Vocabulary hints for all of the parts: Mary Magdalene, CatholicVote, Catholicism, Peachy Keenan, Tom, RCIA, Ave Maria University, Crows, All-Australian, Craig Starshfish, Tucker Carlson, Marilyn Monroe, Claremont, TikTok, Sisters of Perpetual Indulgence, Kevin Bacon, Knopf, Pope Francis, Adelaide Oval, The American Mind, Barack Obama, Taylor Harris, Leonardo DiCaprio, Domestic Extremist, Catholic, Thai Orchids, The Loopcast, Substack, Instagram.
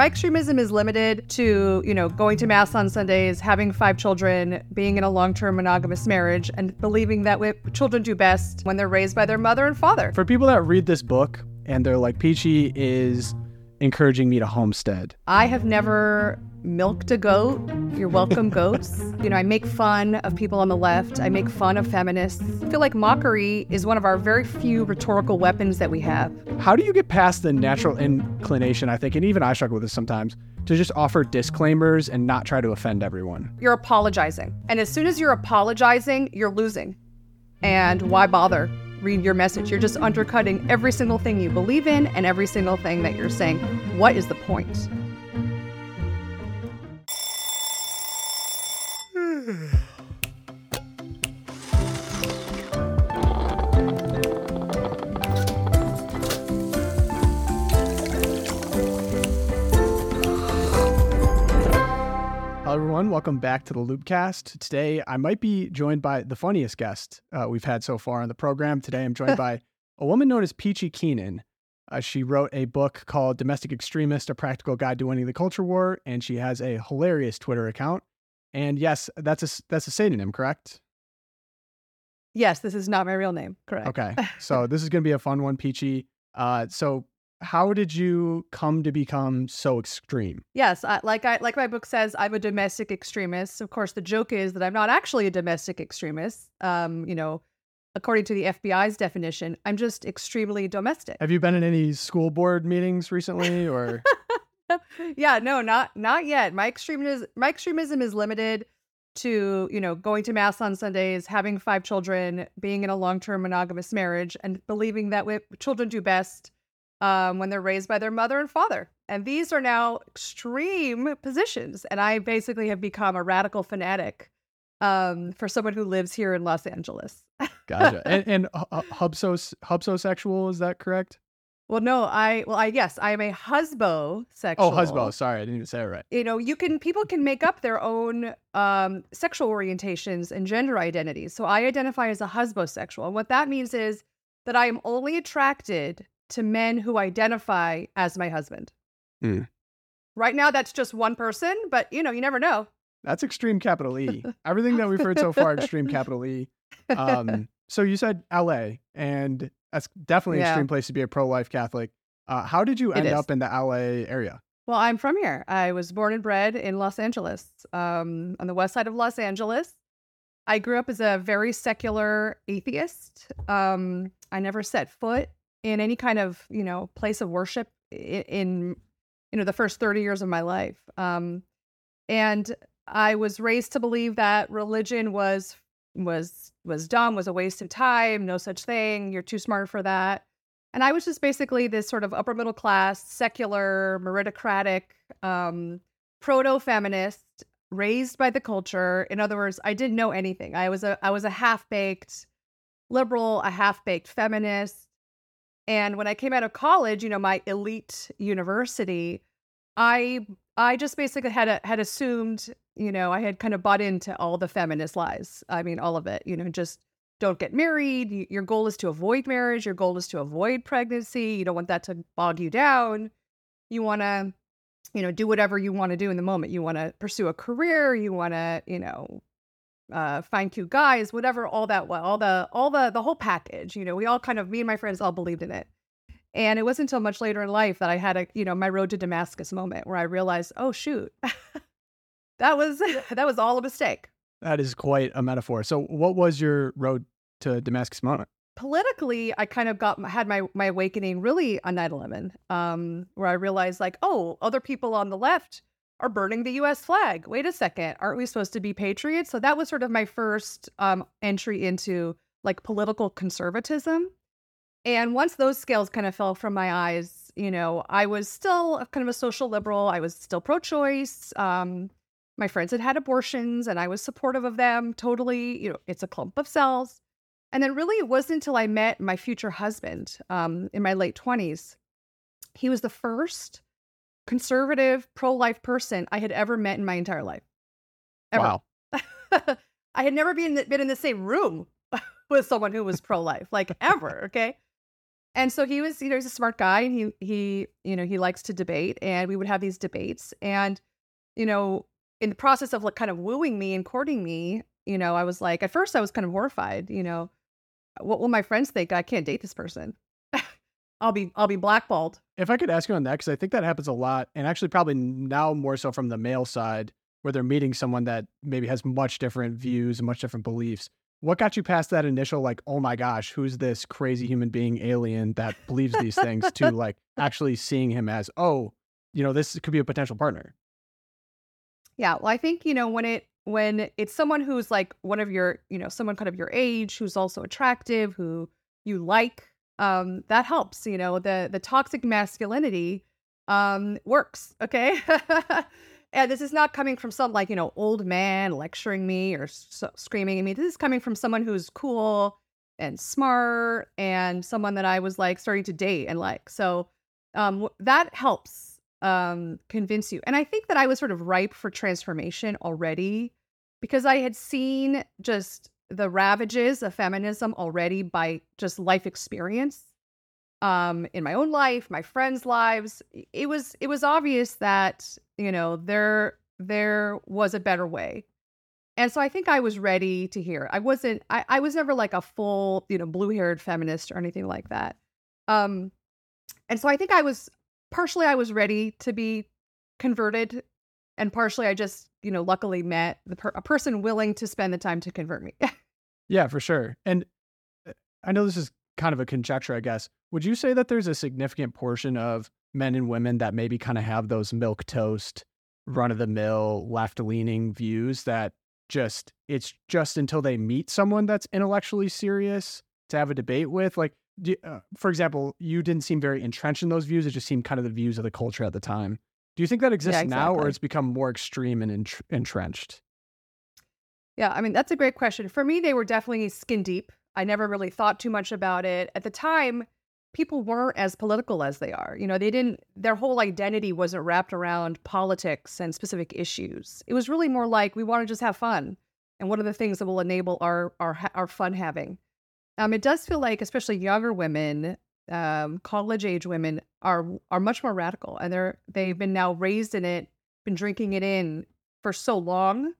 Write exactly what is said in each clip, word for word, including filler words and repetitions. My extremism is limited to, you know, going to mass on Sundays, having five children, being in a long-term monogamous marriage, and believing that children do best when they're raised by their mother and father. For people that read this book and they're like, Peachy is encouraging me to homestead. I have never milked a goat. You're welcome, goats. You know, I make fun of people on the left. I make fun of feminists. I feel like mockery is one of our very few rhetorical weapons that we have. How do you get past the natural inclination, I think, and even I struggle with this sometimes, to just offer disclaimers and not try to offend everyone? You're apologizing. And as soon as you're apologizing, you're losing. And why bother? Read your message. You're just undercutting every single thing you believe in and every single thing that you're saying. What is the point? Hello, everyone. Welcome back to The Loopcast. Today, I might be joined by the funniest guest uh, we've had so far on the program. Today, I'm joined by a woman known as Peachy Keenan. Uh, she wrote a book called Domestic Extremist, A Practical Guide to Winning the Culture War, and she has a hilarious Twitter account. And yes, that's a, that's a pseudonym, correct? Yes, this is not my real name, correct. Okay, so this is going to be a fun one, Peachy. Uh, so how did you come to become so extreme? Yes, I, like I like my book says, I'm a domestic extremist. Of course, the joke is that I'm not actually a domestic extremist. Um, you know, according to the F B I's definition, I'm just extremely domestic. Have you been in any school board meetings recently, or... Yeah, no, not not yet. My extremism, my extremism is limited to, you know, going to mass on Sundays, having five children, being in a long-term monogamous marriage, and believing that children do best um, when they're raised by their mother and father. And these are now extreme positions. And I basically have become a radical fanatic um, for someone who lives here in Los Angeles. Gotcha. And, and uh, hubsos, hubsosexual, is that correct? Well, no, I, well, I, yes, I am a husbo sexual. Oh, husbo. Sorry, I didn't even say it right. You know, you can, people can make up their own um, sexual orientations and gender identities. So I identify as a husbo sexual. And what that means is that I am only attracted to men who identify as my husband. Mm. Right now, that's just one person, but you know, you never know. That's extreme capital E. Everything that we've heard so far, extreme capital E. Um, so you said L A, and that's definitely an yeah. extreme place to be a pro-life Catholic. Uh, how did you end up in the L A area? Well, I'm from here. I was born and bred in Los Angeles, um, on the west side of Los Angeles. I grew up as a very secular atheist. Um, I never set foot in any kind of, you know, place of worship in, in you know, the first thirty years of my life. Um, and I was raised to believe that religion was was was dumb, was a waste of time, no such thing, you're too smart for that. And I was just basically this sort of upper middle class, secular, meritocratic, um, proto-feminist, raised by the culture. In other words, I didn't know anything. I was a I was a half-baked liberal, a half-baked feminist. And when I came out of college, you know, my elite university, I I just basically had a, had assumed, you know, I had kind of bought into all the feminist lies. I mean, all of it, you know, just don't get married. Your goal is to avoid marriage. Your goal is to avoid pregnancy. You don't want that to bog you down. You want to, you know, do whatever you want to do in the moment. You want to pursue a career. You want to, you know, uh, find cute guys, whatever, all that, all the, all the, the whole package, you know, we all kind of, me and my friends all believed in it. And it wasn't until much later in life that I had a, you know, my road to Damascus moment where I realized, oh, shoot, that was that was all a mistake. That is quite a metaphor. So what was your road to Damascus moment? Politically, I kind of got had my, my awakening really on nine eleven, um, where I realized like, oh, other people on the left are burning the U S flag. Wait a second. Aren't we supposed to be patriots? So that was sort of my first um, entry into like political conservatism. And once those scales kind of fell from my eyes, you know, I was still kind of a social liberal. I was still pro-choice. Um, my friends had had abortions and I was supportive of them. Totally. You know, it's a clump of cells. And then really it wasn't until I met my future husband um, in my late twenties. He was the first conservative pro-life person I had ever met in my entire life. Ever. Wow. I had never been, been in the same room with someone who was pro-life, like ever. Okay. And so he was, you know, he's a smart guy, and he, he, you know, he likes to debate, and we would have these debates. And, you know, in the process of like kind of wooing me and courting me, you know, I was like, at first I was kind of horrified, you know, what will my friends think? I can't date this person. I'll be, I'll be blackballed. If I could ask you on that, because I think that happens a lot, and actually probably now more so from the male side, where they're meeting someone that maybe has much different views and much different beliefs. What got you past that initial, like, oh my gosh, who's this crazy human being alien that believes these things, to like actually seeing him as, oh, you know, this could be a potential partner? Yeah. Well, I think, you know, when it, when it's someone who's like one of your, you know, someone kind of your age, who's also attractive, who you like, um, that helps, you know, the, the toxic masculinity, um, works. Okay. And this is not coming from some, like, you know, old man lecturing me or so- screaming at me. This is coming from someone who's cool and smart, and someone that I was like starting to date and like. So um, that helps um, convince you. And I think that I was sort of ripe for transformation already, because I had seen just the ravages of feminism already by just life experience, um, in my own life, my friends' lives. It was it was obvious that, you know, there there was a better way. And so I think I was ready to hear. I wasn't, I, I was never like a full, you know, blue-haired feminist or anything like that. Um, and so I think I was, partially I was ready to be converted, and partially I just, you know, luckily met the per- a person willing to spend the time to convert me. Yeah, for sure. And I know this is kind of a conjecture, I guess. Would you say that there's a significant portion of men and women that maybe kind of have those milquetoast, run-of-the-mill, left-leaning views that just, it's just until they meet someone that's intellectually serious to have a debate with? Like, do, uh, for example, you didn't seem very entrenched in those views. It just seemed kind of the views of the culture at the time. Do you think that exists yeah, exactly. now, or it's become more extreme and entr- entrenched? Yeah, I mean, that's a great question. For me, they were definitely skin deep. I never really thought too much about it. At the time, people weren't as political as they are. You know, they didn't, their whole identity wasn't wrapped around politics and specific issues. It was really more like, we want to just have fun. And what are the things that will enable our our, our fun having? Um, it does feel like, especially younger women, um, college age women are are much more radical. And they're, they've been now raised in it, been drinking it in for so long.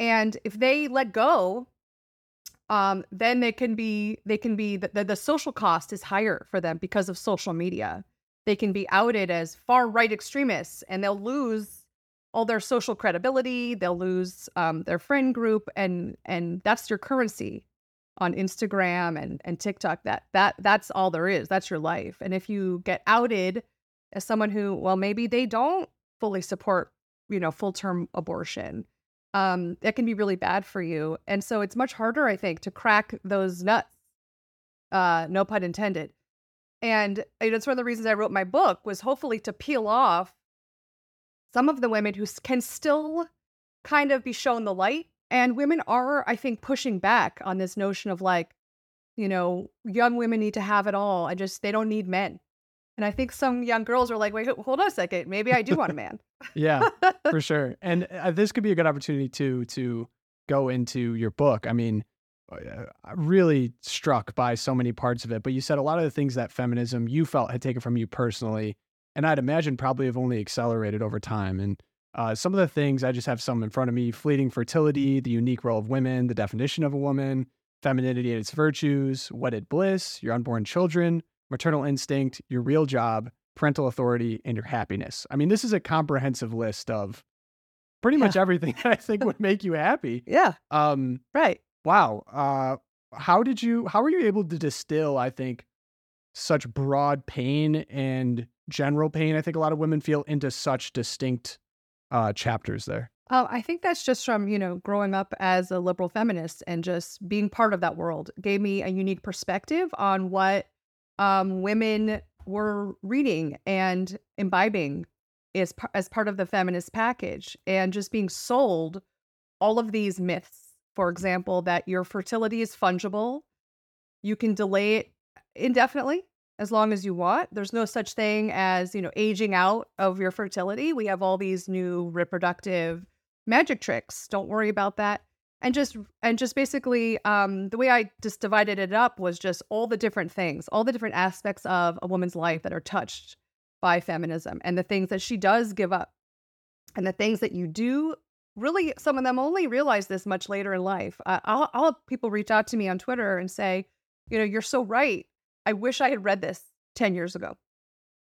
And if they let go, Um, then they can be, they can be, the, the, the social cost is higher for them because of social media. They can be outed as far right extremists, and they'll lose all their social credibility. They'll lose um, their friend group, and and that's your currency on Instagram and, and TikTok. That that that's all there is. That's your life. And if you get outed as someone who, well, maybe they don't fully support, you know, full term abortion, Um, that can be really bad for you. And so it's much harder, I think, to crack those nuts, uh, no pun intended. And it's one of the reasons I wrote my book, was hopefully to peel off some of the women who can still kind of be shown the light. And women are, I think, pushing back on this notion of like, you know, young women need to have it all. I just, they don't need men. And I think some young girls are like, wait, hold on a second. Maybe I do want a man. Yeah, for sure. And uh, this could be a good opportunity to, to go into your book. I mean, I'm really struck by so many parts of it, but you said a lot of the things that feminism you felt had taken from you personally, and I'd imagine probably have only accelerated over time. And uh, some of the things, I just have some in front of me: fleeting fertility, the unique role of women, the definition of a woman, femininity and its virtues, wedded bliss, your unborn children, maternal instinct, your real job, parental authority, and your happiness. I mean, this is a comprehensive list of pretty yeah. much everything that I think would make you happy. Yeah. Um, right. Wow. Uh, how did you, how were you able to distill, I think, such broad pain and general pain I think a lot of women feel into such distinct uh, chapters there? Oh, I think that's just from, you know, growing up as a liberal feminist and just being part of that world. It gave me a unique perspective on what Um, women were reading and imbibing as, par- as part of the feminist package, and just being sold all of these myths. For example, that your fertility is fungible. You can delay it indefinitely as long as you want. There's no such thing as, you know, aging out of your fertility. We have all these new reproductive magic tricks. Don't worry about that. And just and just basically, um, the way I just divided it up was just all the different things, all the different aspects of a woman's life that are touched by feminism, and the things that she does give up, and the things that you do. Really, some of them only realize this much later in life. Uh, I'll, I'll have people reach out to me on Twitter and say, you know, you're so right. I wish I had read this ten years ago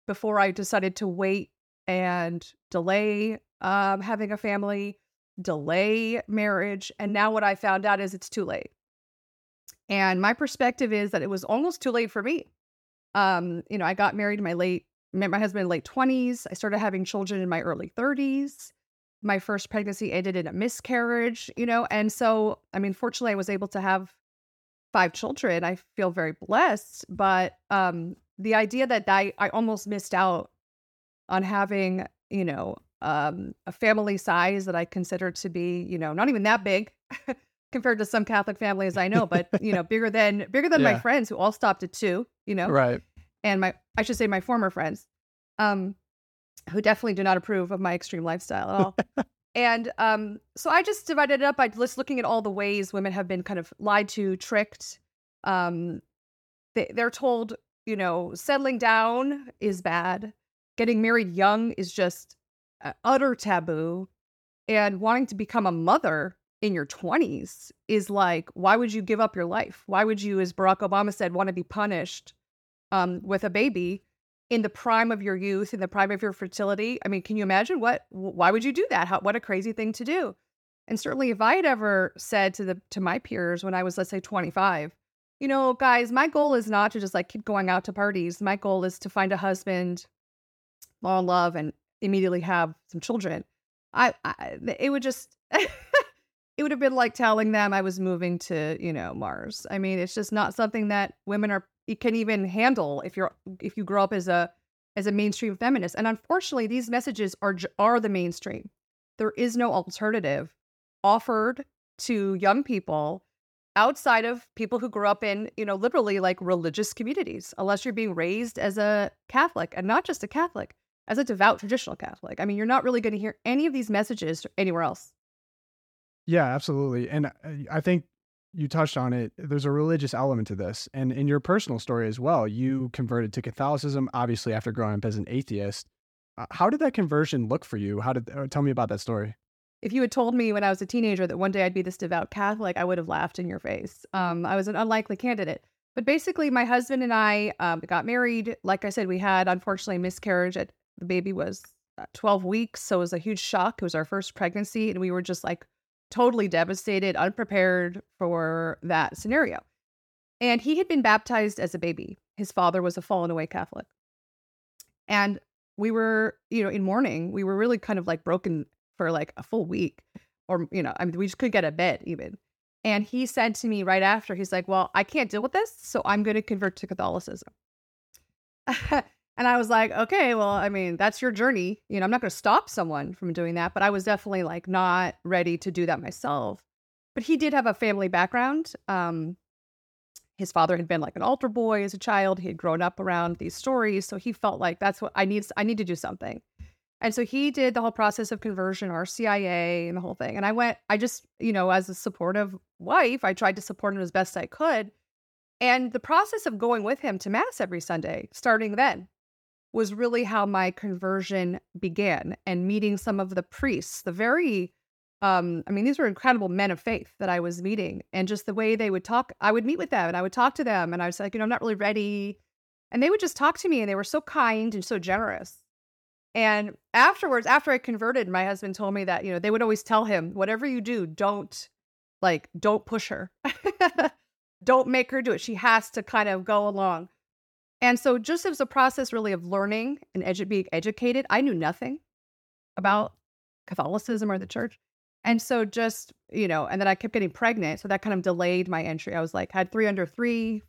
before I decided to wait and delay um, having a family, delay marriage. And now what I found out is it's too late. And my perspective is that it was almost too late for me. Um, you know, I got married in my late, met my husband in late twenties. I started having children in my early thirties. My first pregnancy ended in a miscarriage, you know? And so, I mean, fortunately I was able to have five children. I feel very blessed, but um, the idea that I, I almost missed out on having, you know, um, a family size that I consider to be, you know, not even that big compared to some Catholic families I know, but, you know, bigger than, bigger than yeah. my friends who all stopped at two, you know? Right. And my, I should say my former friends. Um, who definitely do not approve of my extreme lifestyle at all. and um, so I just divided it up by just looking at all the ways women have been kind of lied to, tricked. Um, they, they're told, you know, settling down is bad. Getting married young is just uh, utter taboo. And wanting to become a mother in your twenties is like, why would you give up your life? Why would you, as Barack Obama said, want to be punished um, with a baby? In the prime of your youth, in the prime of your fertility. I mean, can you imagine what, why would you do that? How, what a crazy thing to do. And certainly if I had ever said to the, to my peers when I was, let's say twenty-five, you know, guys, my goal is not to just like keep going out to parties. My goal is to find a husband, fall in love, and immediately have some children. I, I it would just, it would have been like telling them I was moving to, you know, Mars. I mean, it's just not something that women are, you can even handle if you're if you grow up as a as a mainstream feminist. And unfortunately, these messages are are the mainstream. There is no alternative offered to young people outside of people who grew up in, you know, liberally like religious communities, unless you're being raised as a Catholic, and not just a Catholic, as a devout traditional Catholic. I mean, you're not really going to hear any of these messages anywhere else. Yeah, absolutely. And I think you touched on it. There's a religious element to this. And in your personal story as well, you converted to Catholicism, obviously after growing up as an atheist. Uh, how did that conversion look for you? How did, uh, tell me about that story. If you had told me when I was a teenager that one day I'd be this devout Catholic, I would have laughed in your face. Um, I was an unlikely candidate. But basically, my husband and I um, got married. Like I said, we had, unfortunately, miscarriage. At, the baby was twelve weeks, so it was a huge shock. It was our first pregnancy, and we were just like, totally devastated, unprepared for that scenario. And he had been baptized as a baby. His father was a fallen away Catholic. And we were, you know, in mourning, we were really kind of like broken for like a full week or, you know, I mean, we just couldn't get out of bed even. And he said to me right after, he's like, well, I can't deal with this, so I'm going to convert to Catholicism. And I was like, okay, well, I mean, that's your journey. You know, I'm not going to stop someone from doing that, but I was definitely like not ready to do that myself. But he did have a family background. Um, his father had been like an altar boy as a child. He had grown up around these stories. So he felt like that's what I need. I need to do something. And so he did the whole process of conversion, R C I A and the whole thing. And I went, I just, you know, as a supportive wife, I tried to support him as best I could. And the process of going with him to Mass every Sunday, starting then, was really how my conversion began, and meeting some of the priests, the very, um, I mean, these were incredible men of faith that I was meeting, and just the way they would talk. I would meet with them and I would talk to them, and I was like, you know, I'm not really ready. And they would just talk to me, and they were so kind and so generous. And afterwards, after I converted, my husband told me that, you know, they would always tell him, whatever you do, don't like, don't push her. Don't make her do it. She has to kind of go along. And so just as a process really of learning and edu- being educated, I knew nothing about Catholicism or the church. And so just, you know, and then I kept getting pregnant. So that kind of delayed my entry. I was like, had three under three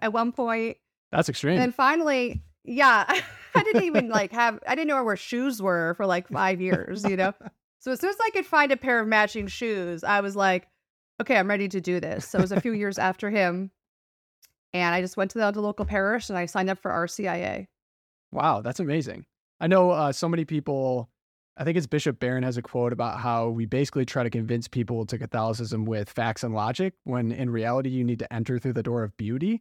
at one point. That's extreme. And then finally, yeah, I didn't even like have, I didn't know where shoes were for like five years, you know? So as soon as I could find a pair of matching shoes, I was like, okay, I'm ready to do this. So it was a few years after him. And I just went to the, the local parish and I signed up for R C I A. Wow, that's amazing. I know uh, so many people I think it's Bishop Barron has a quote about how we basically try to convince people to Catholicism with facts and logic, when in reality, you need to enter through the door of beauty.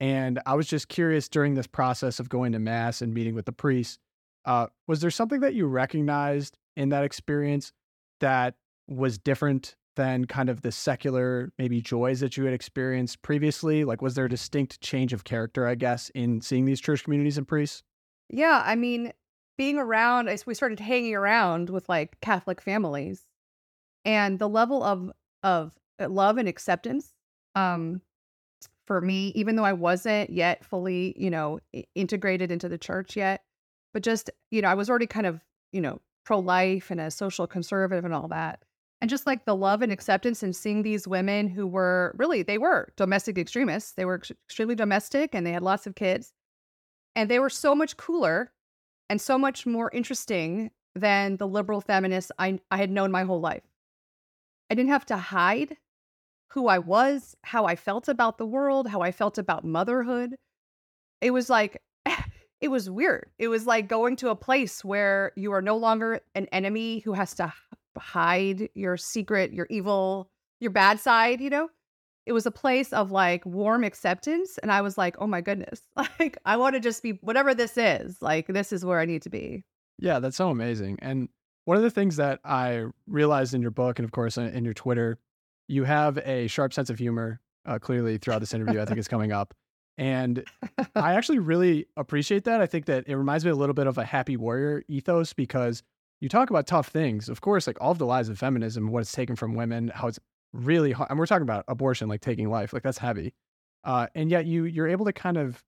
And I was just curious, during this process of going to Mass and meeting with the priest, uh, was there something that you recognized in that experience that was different than kind of the secular, maybe joys that you had experienced previously? Like, was there a distinct change of character, I guess, in seeing these church communities and priests? Yeah, I mean, being around, we started hanging around with like Catholic families, and the level of of love and acceptance um, for me, even though I wasn't yet fully, you know, integrated into the church yet, but just, you know, I was already kind of, you know, pro-life and a social conservative and all that. And just like the love and acceptance and seeing these women who were really, they were domestic extremists. They were extremely domestic and they had lots of kids, and they were so much cooler and so much more interesting than the liberal feminists I, I had known my whole life. I didn't have to hide who I was, how I felt about the world, how I felt about motherhood. It was like, it was weird. It was like going to a place where you are no longer an enemy who has to hide your secret, your evil, your bad side, you know? It was a place of like warm acceptance. And I was like, oh my goodness, like I want to just be whatever this is, like this is where I need to be. Yeah, that's so amazing. And one of the things that I realized in your book, and of course in your Twitter, you have a sharp sense of humor, uh, clearly throughout this interview, I think it's coming up. And I actually really appreciate that. I think that it reminds me a little bit of a happy warrior ethos, because you talk about tough things, of course, like all of the lies of feminism, what it's taken from women, how it's really hard. And we're talking about abortion, like taking life, like that's heavy. Uh, and yet you, you're able to kind of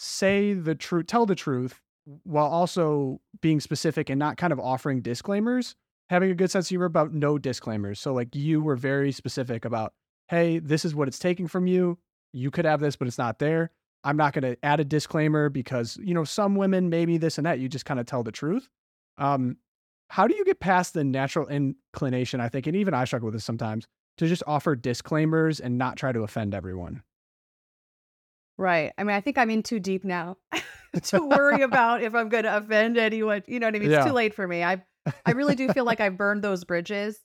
say the truth, tell the truth, while also being specific and not kind of offering disclaimers, having a good sense of humor about no disclaimers. So like you were very specific about, hey, this is what it's taking from you. You could have this, but it's not there. I'm not going to add a disclaimer because, you know, some women, maybe this and that, you just kind of tell the truth. Um, How do you get past the natural inclination, I think, and even I struggle with this sometimes, to just offer disclaimers and not try to offend everyone? Right. I mean, I think I'm in too deep now to worry about if I'm going to offend anyone. You know what I mean? It's yeah. too late for me. I I really do feel like I've burned those bridges,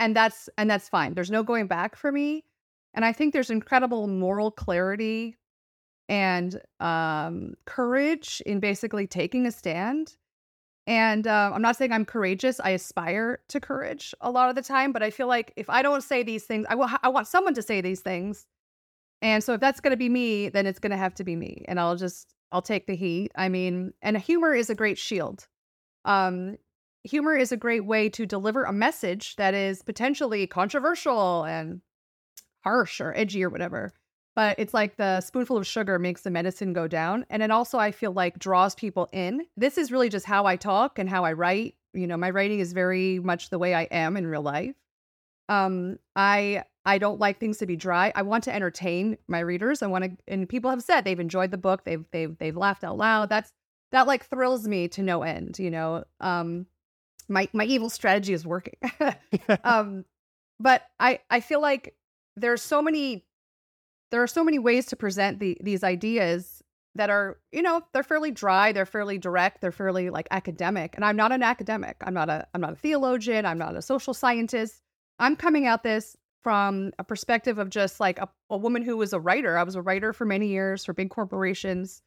and that's and that's fine. There's no going back for me. And I think there's incredible moral clarity and um, courage in basically taking a stand. And uh, I'm not saying I'm courageous. I aspire to courage a lot of the time, but I feel like if I don't say these things, I will. I want someone to say these things. And so if that's going to be me, then it's going to have to be me. And I'll just, I'll take the heat. I mean, and humor is a great shield. Um, humor is a great way to deliver a message that is potentially controversial and harsh or edgy or whatever. But it's like the spoonful of sugar makes the medicine go down. And it also, I feel like, draws people in. This is really just how I talk and how I write. You know, my writing is very much the way I am in real life. Um, I I don't like things to be dry. I want to entertain my readers. I want to, and people have said they've enjoyed the book. They've they've they've laughed out loud. That's that like thrills me to no end. You know, um, my my evil strategy is working. um, but I I feel like there's so many. There are so many ways to present the, these ideas that are, you know, they're fairly dry, they're fairly direct, they're fairly like academic. And I'm not an academic. I'm not a I'm not a theologian. I'm not a social scientist. I'm coming at this from a perspective of just like a, a woman who was a writer. I was a writer for many years for big corporations.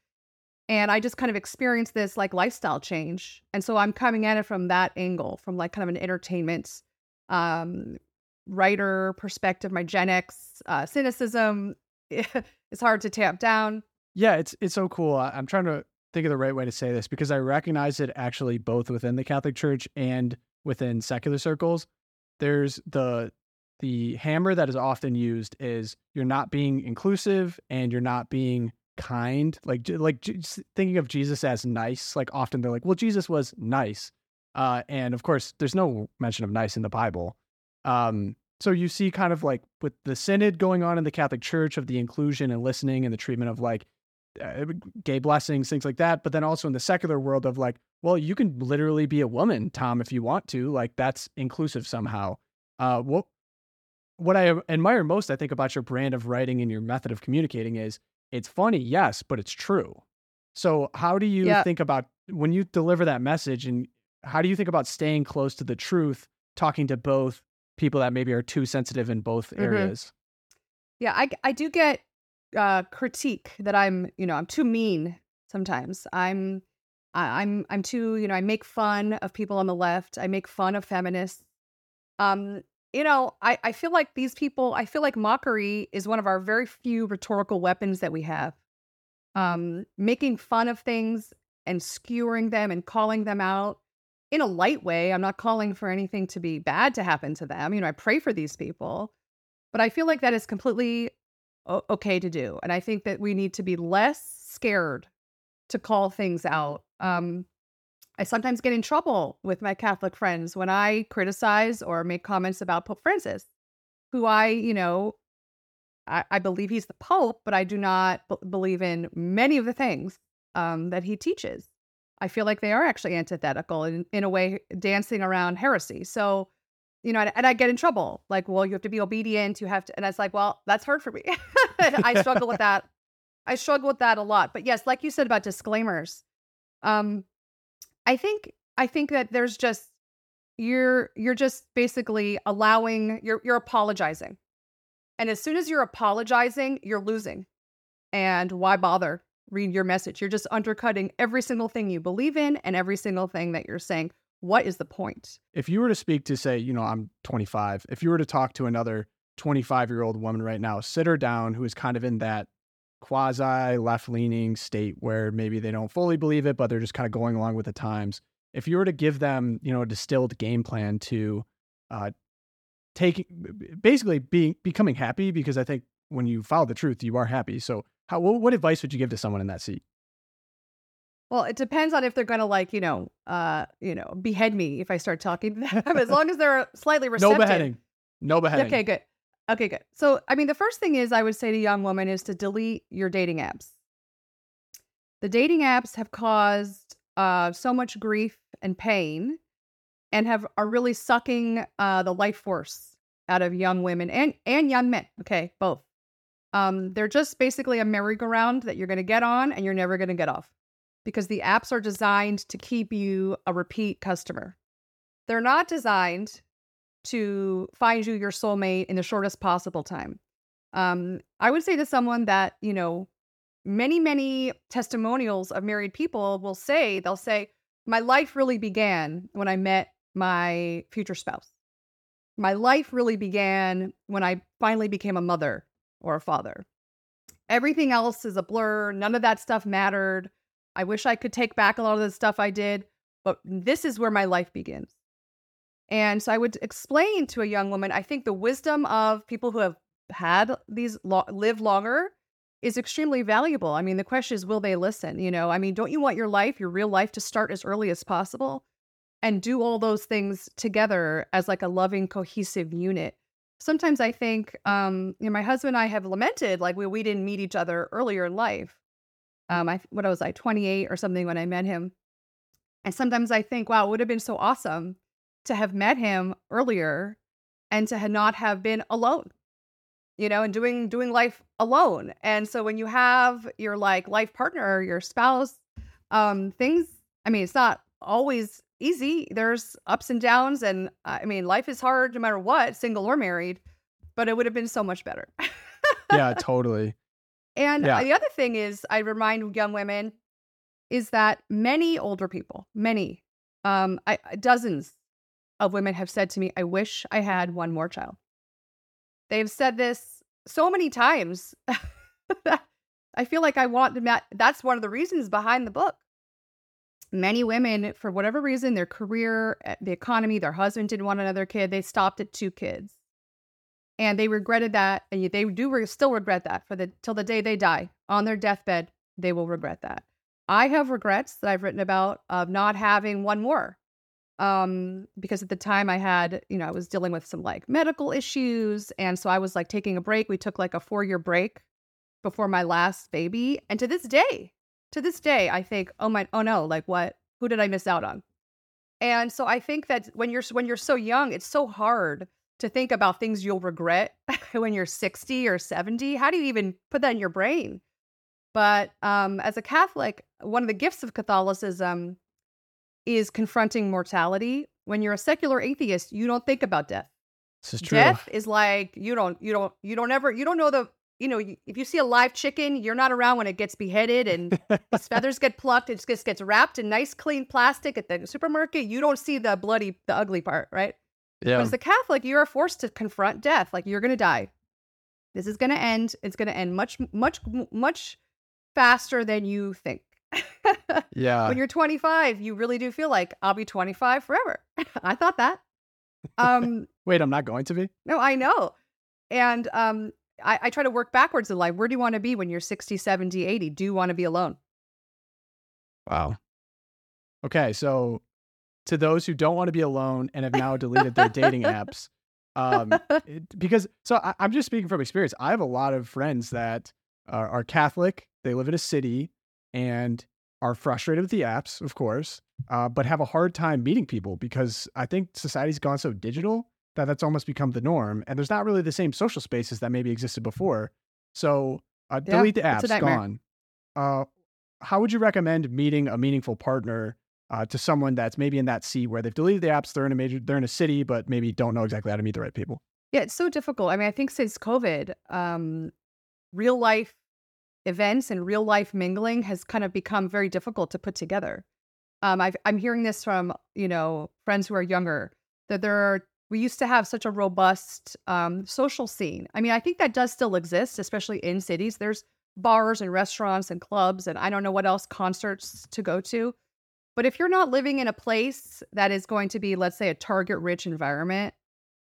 And I just kind of experienced this like lifestyle change. And so I'm coming at it from that angle, from like kind of an entertainment um, writer perspective, my Gen X uh, cynicism. It's hard to tamp down. Yeah, it's it's so cool. I'm trying to think of the right way to say this, because I recognize it actually both within the Catholic Church and within secular circles. There's the the hammer that is often used is you're not being inclusive and you're not being kind. Like like just thinking of Jesus as nice. Like often they're like, well, Jesus was nice, uh, and of course there's no mention of nice in the Bible. Um, So you see kind of like with the synod going on in the Catholic Church of the inclusion and listening and the treatment of like uh, gay blessings, things like that. But then also in the secular world of like, well, you can literally be a woman, Tom, if you want to, like that's inclusive somehow. Uh, what, what I admire most, I think, about your brand of writing and your method of communicating is it's funny. Yes, but it's true. So how do you yeah. think about when you deliver that message and How do you think about staying close to the truth, talking to both people that maybe are too sensitive in both areas? Mm-hmm. Yeah, I, I do get uh, critique that I'm, you know, I'm too mean sometimes. I'm, I, I'm, I'm too, you know, I make fun of people on the left. I make fun of feminists. Um, you know, I, I feel like these people, I feel like mockery is one of our very few rhetorical weapons that we have. Um, making fun of things and skewering them and calling them out in a light way. I'm not calling for anything to be bad to happen to them. You know, I pray for these people. But I feel like that is completely okay to do. And I think that we need to be less scared to call things out. Um, I sometimes get in trouble with my Catholic friends when I criticize or make comments about Pope Francis, who I, you know, I, I believe he's the Pope, but I do not b- believe in many of the things um, that he teaches. I feel like they are actually antithetical and in a way dancing around heresy. So, you know, and I get in trouble. Like, well, you have to be obedient. You have to, and it's like, well, that's hard for me. I struggle with that. I struggle with that a lot. But yes, like you said about disclaimers, um, I think I think that there's just you're you're just basically allowing you're you're apologizing, and as soon as you're apologizing, you're losing. And why bother? Read your message. You're just undercutting every single thing you believe in and every single thing that you're saying. What is the point? If you were to speak to, say, you know, I'm twenty-five, if you were to talk to another twenty-five-year-old woman right now, sit her down, who is kind of in that quasi-left-leaning state where maybe they don't fully believe it, but they're just kind of going along with the times. If you were to give them, you know, a distilled game plan to uh, take, basically being becoming happy, because I think when you follow the truth, you are happy. So how, what advice would you give to someone in that seat? Well, it depends on if they're going to, like, you know, uh, you know, behead me if I start talking to them, as long as they're slightly receptive. No beheading. No beheading. Okay, good. Okay, good. So, I mean, the first thing is I would say to young women is to delete your dating apps. The dating apps have caused uh, so much grief and pain and have are really sucking uh, the life force out of young women and, and young men. Okay, both. Um, they're just basically a merry-go-round that you're going to get on and you're never going to get off. Because the apps are designed to keep you a repeat customer. They're not designed to find you your soulmate in the shortest possible time. Um, I would say to someone that, you know, many, many testimonials of married people will say, they'll say, my life really began when I met my future spouse. My life really began when I finally became a mother or a father. Everything else is a blur. None of that stuff mattered. I wish I could take back a lot of the stuff I did, but this is where my life begins. And so I would explain to a young woman, I think the wisdom of people who have had these lo- live longer is extremely valuable. I mean, the question is, will they listen? You know, I mean, don't you want your life, your real life, to start as early as possible and do all those things together as like a loving, cohesive unit? Sometimes I think, um, you know, my husband and I have lamented, like we, we didn't meet each other earlier in life. Um, I what I was like twenty-eight or something when I met him. And sometimes I think, wow, it would have been so awesome to have met him earlier and to have not have been alone, you know, and doing doing life alone. And so when you have your like life partner, or your spouse, um, things, I mean, it's not always easy. There's ups and downs. And I mean, life is hard no matter what, single or married, but it would have been so much better. Yeah, totally. And yeah. The other thing is, I remind young women, is that many older people, many, um, I, dozens of women have said to me, I wish I had one more child. They've said this so many times. I feel like I want to, mat- that's one of the reasons behind the book. Many women, for whatever reason, their career, the economy, their husband didn't want another kid. They stopped at two kids. And they regretted that, and they do re- still regret that for the till the day they die. On their deathbed, they will regret that. I have regrets that I've written about of not having one more, um, because at the time I had, you know, I was dealing with some like medical issues, and so I was like taking a break. We took like a four-year break before my last baby, and to this day, to this day, I think, oh my, oh no, like what? Who did I miss out on? And so I think that when you're when you're so young, it's so hard to think about things you'll regret when you're sixty or seventy. How do you even put that in your brain? But um, as a Catholic, one of the gifts of Catholicism is confronting mortality. When you're a secular atheist, you don't think about death. This is true. Death is like, you don't, you don't, you don't ever, you don't know the, you know, if you see a live chicken, you're not around when it gets beheaded and its feathers get plucked. It just gets wrapped in nice, clean plastic at the supermarket. You don't see the bloody, the ugly part, right? Yeah. But as the Catholic, you are forced to confront death. Like, you're going to die. This is going to end. It's going to end much, much, much faster than you think. Yeah. When you're twenty-five, you really do feel like, I'll be twenty-five forever. I thought that. Um, Wait, I'm not going to be? No, I know. And um, I, I try to work backwards in life. Where do you want to be when you're sixty, seventy, eighty? Do you want to be alone? Wow. Okay, so to those who don't want to be alone and have now deleted their dating apps, um, it, because, so I, I'm just speaking from experience. I have a lot of friends that are, are Catholic. They live in a city and are frustrated with the apps, of course, uh, but have a hard time meeting people because I think society's gone so digital that that's almost become the norm. And there's not really the same social spaces that maybe existed before. So uh, yeah, delete the apps, gone. Uh, how would you recommend meeting a meaningful partner uh, to someone that's maybe in that sea where they've deleted the apps, they're in a major, they're in a city, but maybe don't know exactly how to meet the right people? Yeah, it's so difficult. I mean, I think since COVID, um, real life events and real life mingling has kind of become very difficult to put together. Um, I've, I'm hearing this from, you know, friends who are younger, that there are, we used to have such a robust um, social scene. I mean, I think that does still exist, especially in cities. There's bars and restaurants and clubs and I don't know what else, concerts to go to. But if you're not living in a place that is going to be, let's say, a target-rich environment,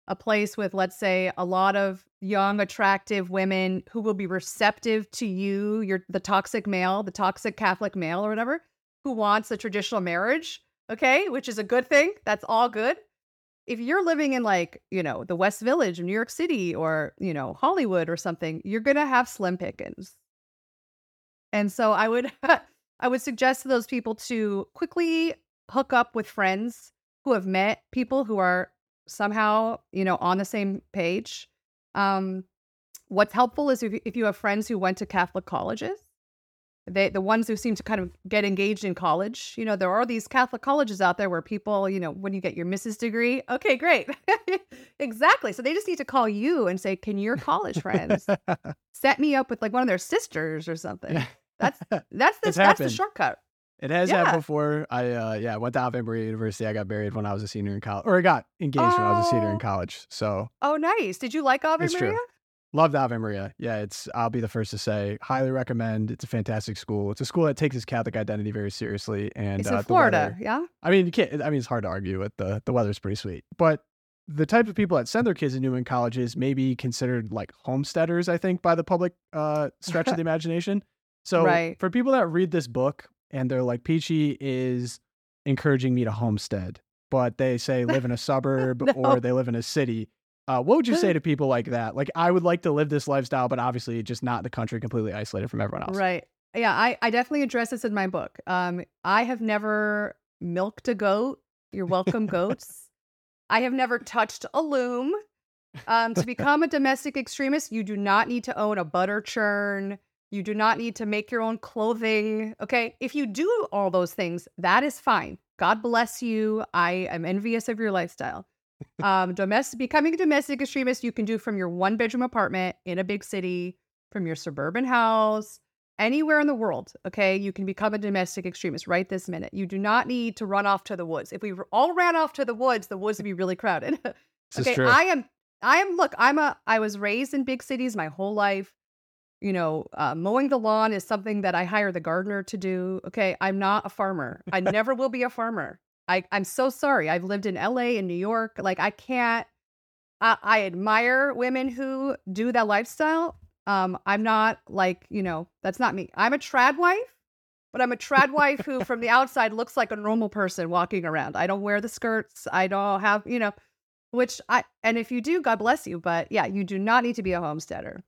a place with, let's say, a lot of young, attractive women who will be receptive to you, your the toxic male, the toxic Catholic male or whatever, who wants a traditional marriage, okay, which is a good thing. That's all good. If you're living in, like, you know, the West Village of New York City or, you know, Hollywood or something, you're going to have slim pickings. And so I would, I would suggest to those people to quickly hook up with friends who have met people who are somehow, you know, on the same page. Um, what's helpful is if, if you have friends who went to Catholic colleges, they, the ones who seem to kind of get engaged in college, you know, there are these Catholic colleges out there where people, you know, when you get your missus degree, okay, great. Exactly. So they just need to call you and say, can your college friends set me up with like one of their sisters or something? That's, that's, the, that's the shortcut. It has yeah. happened before. I uh, yeah, went to Ave Maria University. I got married when I was a senior in college, or I got engaged oh. when I was a senior in college. So oh, nice. Did you like Ave it's Maria? True. Loved Ave Maria. Yeah, it's. I'll be the first to say, highly recommend. It's a fantastic school. It's a school that takes its Catholic identity very seriously. And it's uh, in Florida. Weather, yeah. I mean, you can't. I mean, it's hard to argue with the the weather's pretty sweet. But the type of people that send their kids to Newman colleges may be considered like homesteaders, I think, by the public uh, stretch of the imagination. So right. for people that read this book. And they're like, Peachy is encouraging me to homestead, but they say live in a suburb no. or they live in a city. Uh, what would you say to people like that? Like, I would like to live this lifestyle, but obviously just not in the country, completely isolated from everyone else. Right. Yeah, I, I definitely address this in my book. Um, I have never milked a goat. You're welcome, goats. I have never touched a loom. Um, to become a domestic extremist, you do not need to own a butter churn. You do not need to make your own clothing, okay? If you do all those things, that is fine. God bless you. I am envious of your lifestyle. Um, domestic, becoming a domestic extremist, you can do from your one-bedroom apartment in a big city, from your suburban house, anywhere in the world, okay? You can become a domestic extremist right this minute. You do not need to run off to the woods. If we all ran off to the woods, the woods would be really crowded. This okay, is true. I am, I am, look, I'm a, I was raised in big cities my whole life. You know, uh, mowing the lawn is something that I hire the gardener to do. Okay, I'm not a farmer. I never will be a farmer. I, I'm so sorry. I've lived in L A and New York. Like, I can't, I, I admire women who do that lifestyle. Um, I'm not like, you know, that's not me. I'm a trad wife, but I'm a trad wife who from the outside looks like a normal person walking around. I don't wear the skirts. I don't have, you know, which I, and if you do, God bless you. But yeah, you do not need to be a homesteader.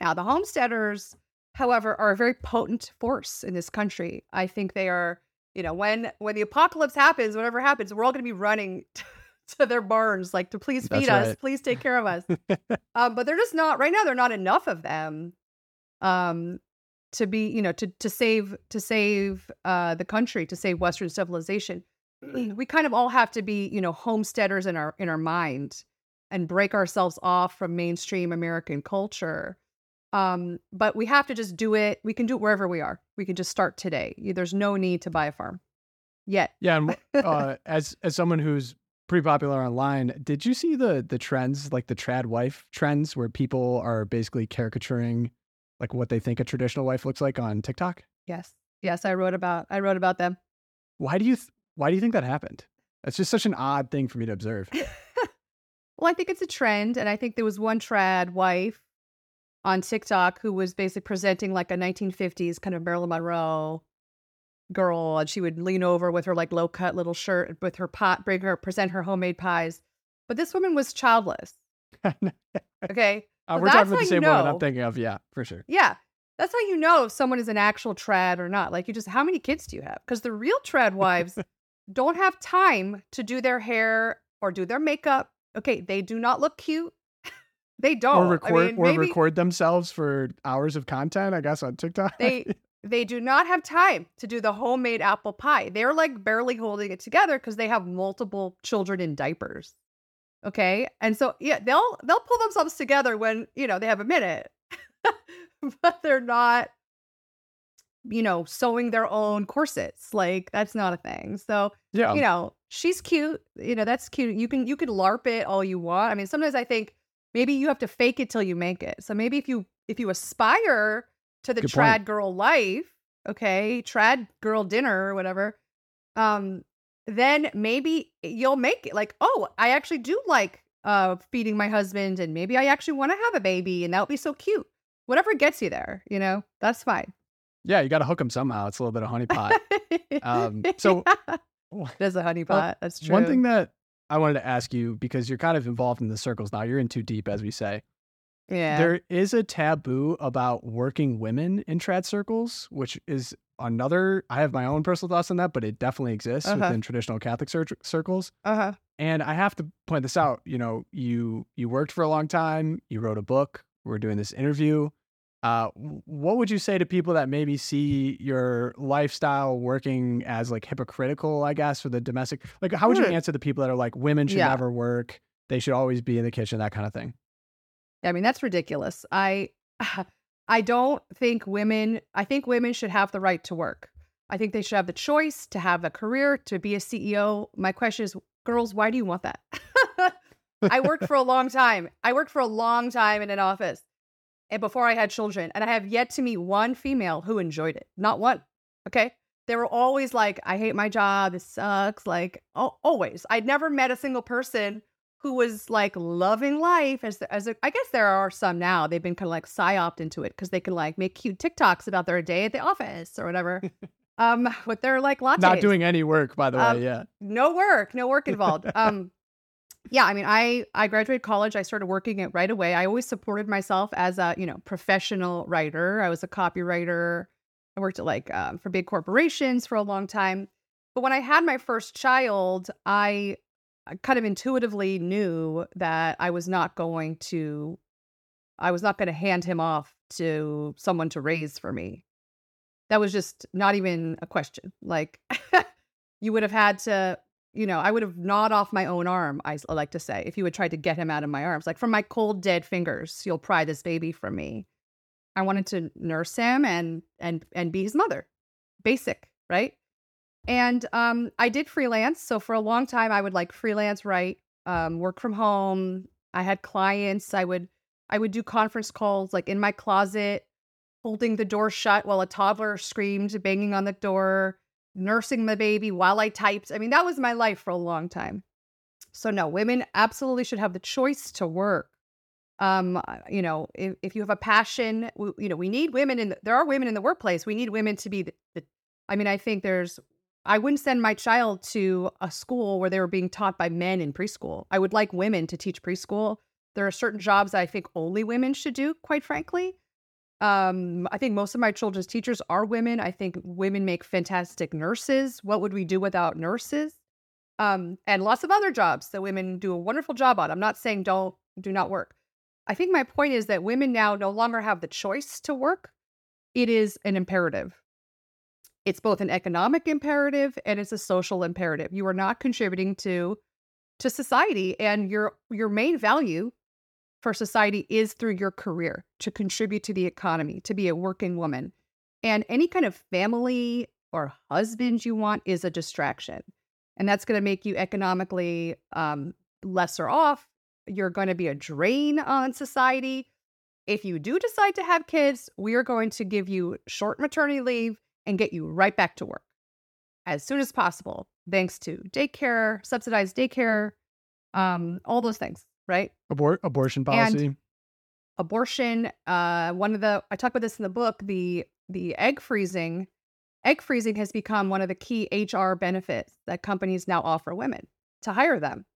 Now, the homesteaders, however, are a very potent force in this country. I think they are, you know, when when the apocalypse happens, whatever happens, we're all going to be running t- to their barns, like, to please feed That's us, right. please take care of us. um, but they're just not, right now, they're not enough of them um, to be, you know, to, to save, to save uh, the country, to save Western civilization. we kind of all have to be, you know, homesteaders in our in our mind and break ourselves off from mainstream American culture. Um, but we have to just do it. We can do it wherever we are. We can just start today. There's no need to buy a farm yet. Yeah. And uh, as as someone who's pretty popular online, did you see the the trends, like the trad wife trends, where people are basically caricaturing like what they think a traditional wife looks like on TikTok? Yes. Yes, I wrote about I wrote about them. Why do you th- why do you think that happened? That's just such an odd thing for me to observe. Well, I think it's a trend, and I think there was one trad wife on TikTok who was basically presenting like a nineteen fifties kind of Marilyn Monroe girl, and she would lean over with her like low cut little shirt with her pot, bring her, present her homemade pies. But this woman was childless. Okay. Uh, so we're talking about the same woman I'm thinking of. Yeah, for sure. Yeah. That's how you know if someone is an actual trad or not. Like, you just, how many kids do you have? Because the real trad wives don't have time to do their hair or do their makeup. Okay. They do not look cute. They don't. Or record, I mean, or maybe, record themselves for hours of content, I guess, on TikTok. They they do not have time to do the homemade apple pie. They're like barely holding it together because they have multiple children in diapers. Okay. And so, yeah, they'll they'll pull themselves together when, you know, they have a minute. But they're not, you know, sewing their own corsets. Like, that's not a thing. So, yeah. You know, she's cute. You know, that's cute. You can you can LARP it all you want. I mean, sometimes I think maybe you have to fake it till you make it. So maybe if you if you aspire to the Good trad point. Girl life, okay, trad girl dinner or whatever, um, then maybe you'll make it. Like, oh, I actually do like uh, feeding my husband, and maybe I actually want to have a baby, and that would be so cute. Whatever gets you there, you know, that's fine. Yeah, you got to hook them somehow. It's a little bit of honeypot. um, so yeah. It is a honeypot. Well, that's true. One thing that I wanted to ask you, because you're kind of involved in the circles now. You're in too deep, as we say. Yeah. There is a taboo about working women in trad circles, which is another, I have my own personal thoughts on that, but it definitely exists uh-huh. within traditional Catholic cir- circles. Uh-huh. And I have to point this out. You know, you, you worked for a long time. You wrote a book. We're doing this interview. Uh, what would you say to people that maybe see your lifestyle working as like hypocritical, I guess, for the domestic? Like, how would you answer the people that are like, women should yeah. never work, they should always be in the kitchen, that kind of thing? I mean, that's ridiculous. I, I don't think women, I think women should have the right to work. I think they should have the choice to have a career, to be a C E O. My question is, girls, why do you want that? I worked for a long time. I worked for a long time in an office and before I had children, and I have yet to meet one female who enjoyed it. Not one. Okay. They were always like, I hate my job. This sucks. Like, oh, always. I'd never met a single person who was like loving life as, as a, I guess there are some now. They've been kind of like psyoped into it because they can like make cute TikToks about their day at the office or whatever. um, with their like lattes. Not doing any work, by the um, way. Yeah. No work, no work involved. Um, Yeah, I mean, I, I graduated college. I started working it right away. I always supported myself as a, you know, professional writer. I was a copywriter. I worked at like um, for big corporations for a long time. But when I had my first child, I kind of intuitively knew that I was not going to, I was not going to hand him off to someone to raise for me. That was just not even a question. Like, you would have had to. You know, I would have gnawed off my own arm, I like to say, if you had tried to get him out of my arms. Like, from my cold, dead fingers, you'll pry this baby from me. I wanted to nurse him and and and be his mother. Basic, right? And um, I did freelance. So for a long time, I would like freelance, write, um, work from home. I had clients. I would I would do conference calls, like in my closet, holding the door shut while a toddler screamed, banging on the door, nursing the baby while I typed. I mean, that was my life for a long time. So no, women absolutely should have the choice to work. Um, you know, if, if you have a passion, we, you know, we need women in the, there are women in the workplace. We need women to be the, the, I mean, I think there's, I wouldn't send my child to a school where they were being taught by men in preschool. I would like women to teach preschool. There are certain jobs that I think only women should do, quite frankly. Um, I think most of my children's teachers are women. I think women make fantastic nurses. What would we do without nurses? Um, and lots of other jobs that women do a wonderful job on. I'm not saying don't, do not work. I think my point is that women now no longer have the choice to work. It is an imperative. It's both an economic imperative and it's a social imperative. You are not contributing to to society, and your your main value for society is through your career, to contribute to the economy, to be a working woman. And any kind of family or husband you want is a distraction. And that's going to make you economically um, lesser off. You're going to be a drain on society. If you do decide to have kids, we are going to give you short maternity leave and get you right back to work as soon as possible, thanks to daycare, subsidized daycare, um, all those things, right? Abor- abortion policy. And abortion. Uh, one of the, I talk about this in the book, the the egg freezing. Egg freezing has become one of the key H R benefits that companies now offer women to hire them.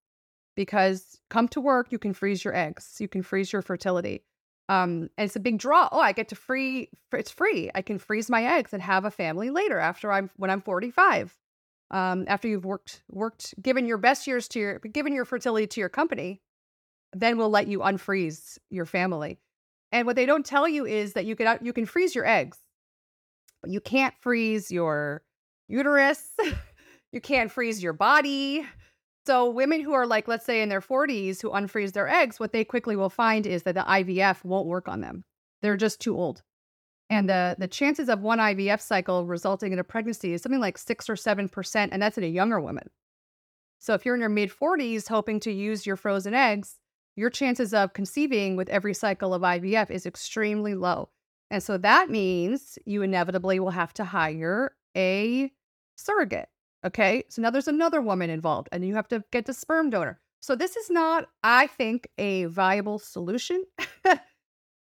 Because come to work, you can freeze your eggs, you can freeze your fertility. Um, and it's a big draw. Oh, I get to free, it's free. I can freeze my eggs and have a family later after I'm, when I'm forty-five, um, after you've worked, worked, given your best years to your, given your fertility to your company, then we'll let you unfreeze your family. And what they don't tell you is that you can, you can freeze your eggs, but you can't freeze your uterus. You can't freeze your body. So women who are like, let's say in their forties, who unfreeze their eggs, what they quickly will find is that the I V F won't work on them. They're just too old. And the the chances of one I V F cycle resulting in a pregnancy is something like six or seven percent, and that's in a younger woman. So if you're in your mid-forties hoping to use your frozen eggs, your chances of conceiving with every cycle of I V F is extremely low. And so that means you inevitably will have to hire a surrogate. Okay, so now there's another woman involved and you have to get the sperm donor. So this is not, I think, a viable solution. and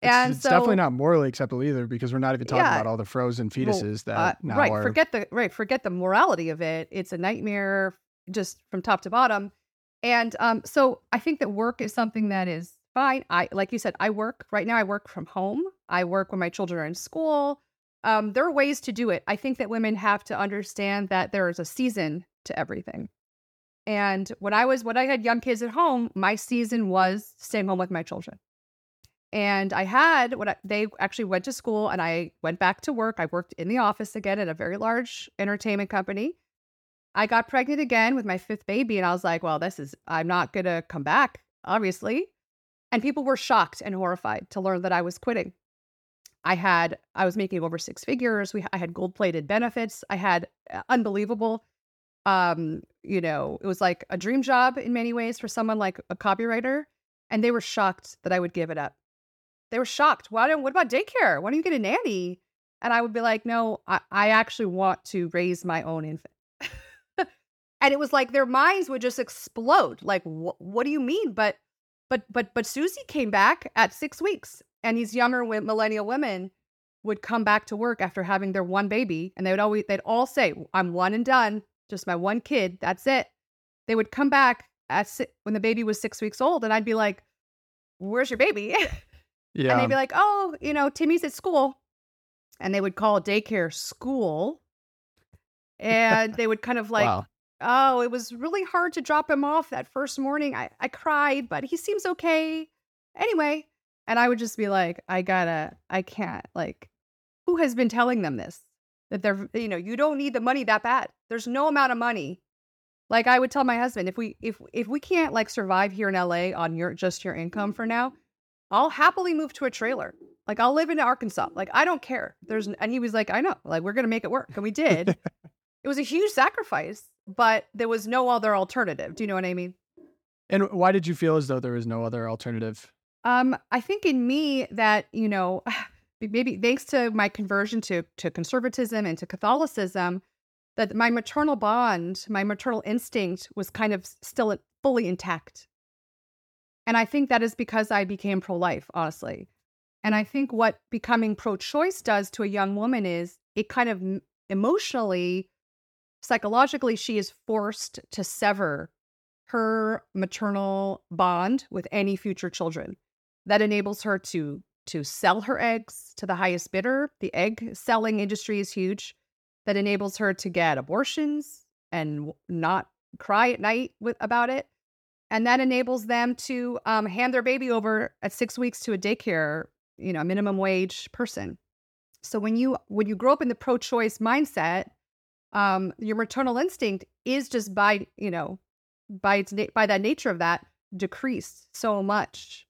It's, it's so, definitely not morally acceptable either, because we're not even talking yeah, about all the frozen fetuses well, uh, that now right, are... Forget the, right, forget the morality of it. It's a nightmare just from top to bottom. And um, so I think that work is something that is fine. I, like you said, I work. Right now I work from home. I work when my children are in school. Um, there are ways to do it. I think that women have to understand that there is a season to everything. And when I was, when I had young kids at home, my season was staying home with my children. And I had, when I, they actually went to school and I went back to work. I worked in the office again at a very large entertainment company. I got pregnant again with my fifth baby. And I was like, well, this is, I'm not going to come back, obviously. And people were shocked and horrified to learn that I was quitting. I had, I was making over six figures. We, I had gold-plated benefits. I had unbelievable, um, you know, it was like a dream job in many ways for someone like a copywriter. And they were shocked that I would give it up. They were shocked. Why don't, what about daycare? Why don't you get a nanny? And I would be like, no, I, I actually want to raise my own infant. And it was like their minds would just explode. Like, wh- what do you mean? But, but, but, but Susie came back at six weeks. And these younger millennial women would come back to work after having their one baby, and they would always, they'd all say, "I'm one and done, just my one kid, that's it." They would come back at si- when the baby was six weeks old, and I'd be like, "Where's your baby?" Yeah, and they'd be like, "Oh, you know, Timmy's at school," and they would call daycare school, and they would kind of like, wow. "Oh, it was really hard to drop him off that first morning. I I cried, but he seems okay anyway." And I would just be like, I gotta, I can't. Like, who has been telling them this? That they're, you know, you don't need the money that bad. There's no amount of money. Like, I would tell my husband, if we, if if we can't like survive here in L A on your just your income for now, I'll happily move to a trailer. Like, I'll live in Arkansas. Like, I don't care. There's, and he was like, I know. Like, we're gonna make it work, and we did. It was a huge sacrifice, but there was no other alternative. Do you know what I mean? And why did you feel as though there was no other alternative? Um, I think in me that, you know, maybe thanks to my conversion to, to conservatism and to Catholicism, that my maternal bond, my maternal instinct was kind of still fully intact. And I think that is because I became pro-life, honestly. And I think what becoming pro-choice does to a young woman is it kind of emotionally, psychologically, she is forced to sever her maternal bond with any future children. That enables her to to sell her eggs to the highest bidder. The egg selling industry is huge. That enables her to get abortions and not cry at night with, about it. And that enables them to um, hand their baby over at six weeks to a daycare, you know, minimum wage person. So when you when you grow up in the pro-choice mindset, um, your maternal instinct is just by you know by its na- by that nature of that decreased so much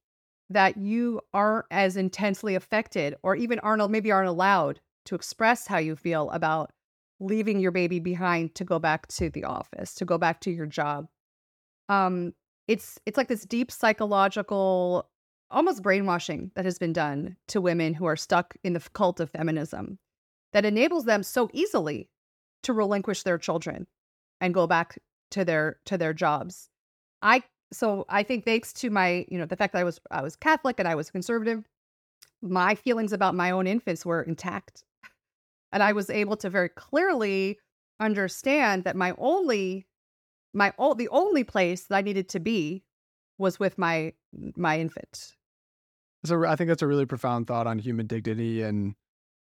that you aren't as intensely affected, or even aren't maybe aren't allowed to express how you feel about leaving your baby behind to go back to the office, to go back to your job. Um, it's it's like this deep psychological, almost brainwashing that has been done to women who are stuck in the cult of feminism that enables them so easily to relinquish their children and go back to their to their jobs. I so I think thanks to my, you know, the fact that I was I was Catholic and I was conservative, my feelings about my own infants were intact. And I was able to very clearly understand that my only my o- the only place that I needed to be was with my my infant. So I think that's a really profound thought on human dignity, and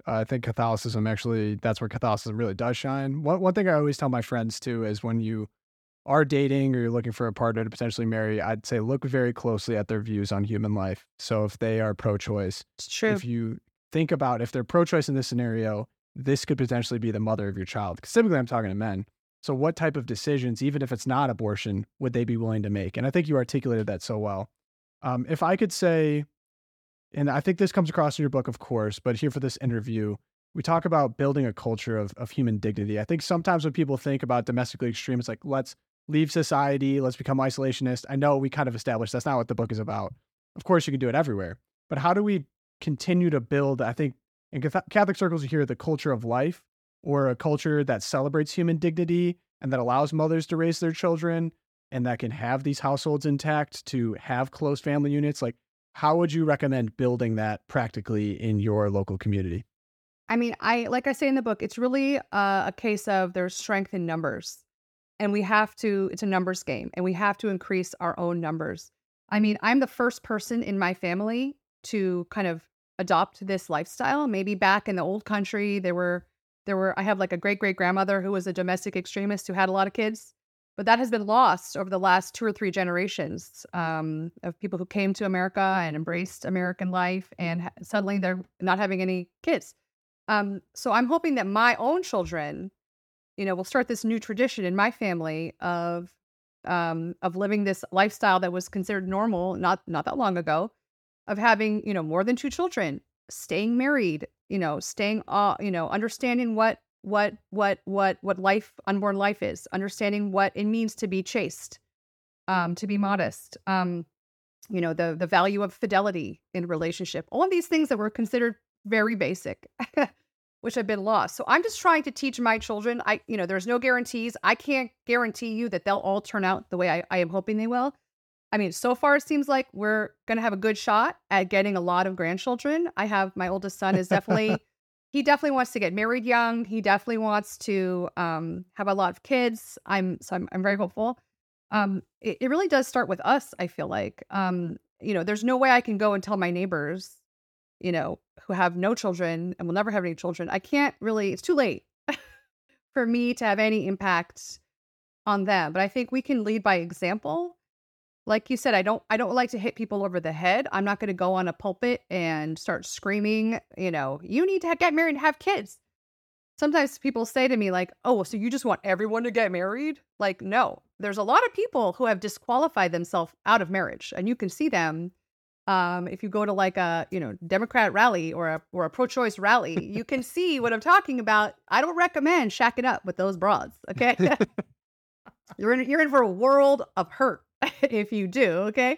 uh, I think Catholicism actually, that's where Catholicism really does shine. One one thing I always tell my friends too is when you are dating or you're looking for a partner to potentially marry, I'd say look very closely at their views on human life. So if they are pro-choice, it's true. If you think about if they're pro-choice in this scenario, this could potentially be the mother of your child. Because typically I'm talking to men. So what type of decisions, even if it's not abortion, would they be willing to make? And I think you articulated that so well. Um, if I could say, and I think this comes across in your book, of course, but here for this interview, we talk about building a culture of of human dignity. I think sometimes when people think about domestically extreme, it's like, let's leave society, let's become isolationist. I know we kind of established that's not what the book is about. Of course, you can do it everywhere. But how do we continue to build, I think, in Catholic circles, you hear the culture of life, or a culture that celebrates human dignity and that allows mothers to raise their children and that can have these households intact to have close family units? Like, how would you recommend building that practically in your local community? I mean, I like I say in the book, it's really uh, a case of there's strength in numbers, and we have to, it's a numbers game, and we have to increase our own numbers. I mean, I'm the first person in my family to kind of adopt this lifestyle. Maybe back in the old country, there were There were, I have like a great great grandmother who was a domestic extremist who had a lot of kids, but that has been lost over the last two or three generations um, of people who came to America and embraced American life, and ha- suddenly they're not having any kids. Um, so I'm hoping that my own children, you know, will start this new tradition in my family of um, of living this lifestyle that was considered normal not not that long ago, of having, you know, more than two children, staying married, you know, staying, uh, you know, understanding what, what, what, what, what life, unborn life is, understanding what it means to be chaste, um, to be modest, um, you know, the, the value of fidelity in relationship, all of these things that were considered very basic, which have been lost. So I'm just trying to teach my children, I, you know, there's no guarantees. I can't guarantee you that they'll all turn out the way I, I am hoping they will. I mean, so far it seems like we're going to have a good shot at getting a lot of grandchildren. I have, my oldest son is definitely, he definitely wants to get married young. He definitely wants to um, have a lot of kids. I'm, so I'm, I'm very hopeful. Um, it, it really does start with us, I feel like. Um, you know, there's no way I can go and tell my neighbors, you know, who have no children and will never have any children. I can't really, it's too late for me to have any impact on them. But I think we can lead by example. Like you said, I don't I don't like to hit people over the head. I'm not going to go on a pulpit and start screaming, you know, you need to get married and have kids. Sometimes people say to me like, oh, so you just want everyone to get married? Like, no, there's a lot of people who have disqualified themselves out of marriage. And you can see them um, if you go to like a, you know, Democrat rally or a, or a pro-choice rally. You can see what I'm talking about. I don't recommend shacking up with those broads. OK, you're in, you're in for a world of hurt if you do, okay?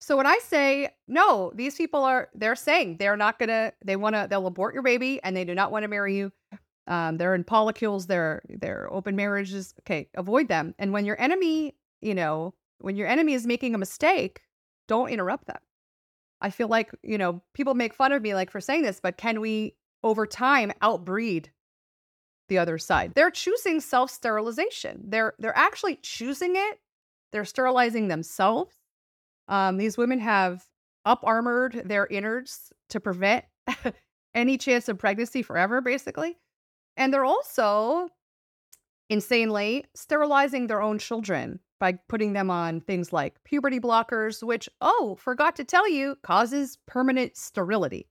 So when I say, no, these people are, they're saying they're not going to, they want to, they'll abort your baby and they do not want to marry you. Um, they're in polycules, they're, they're open marriages. Okay, avoid them. And when your enemy, you know, when your enemy is making a mistake, don't interrupt them. I feel like, you know, people make fun of me like for saying this, but can we over time outbreed the other side? They're choosing self-sterilization. They're, they're actually choosing it. They're sterilizing themselves. Um, these women have up-armored their innards to prevent any chance of pregnancy forever, basically. And they're also, insanely, sterilizing their own children by putting them on things like puberty blockers, which, oh, forgot to tell you, causes permanent sterility.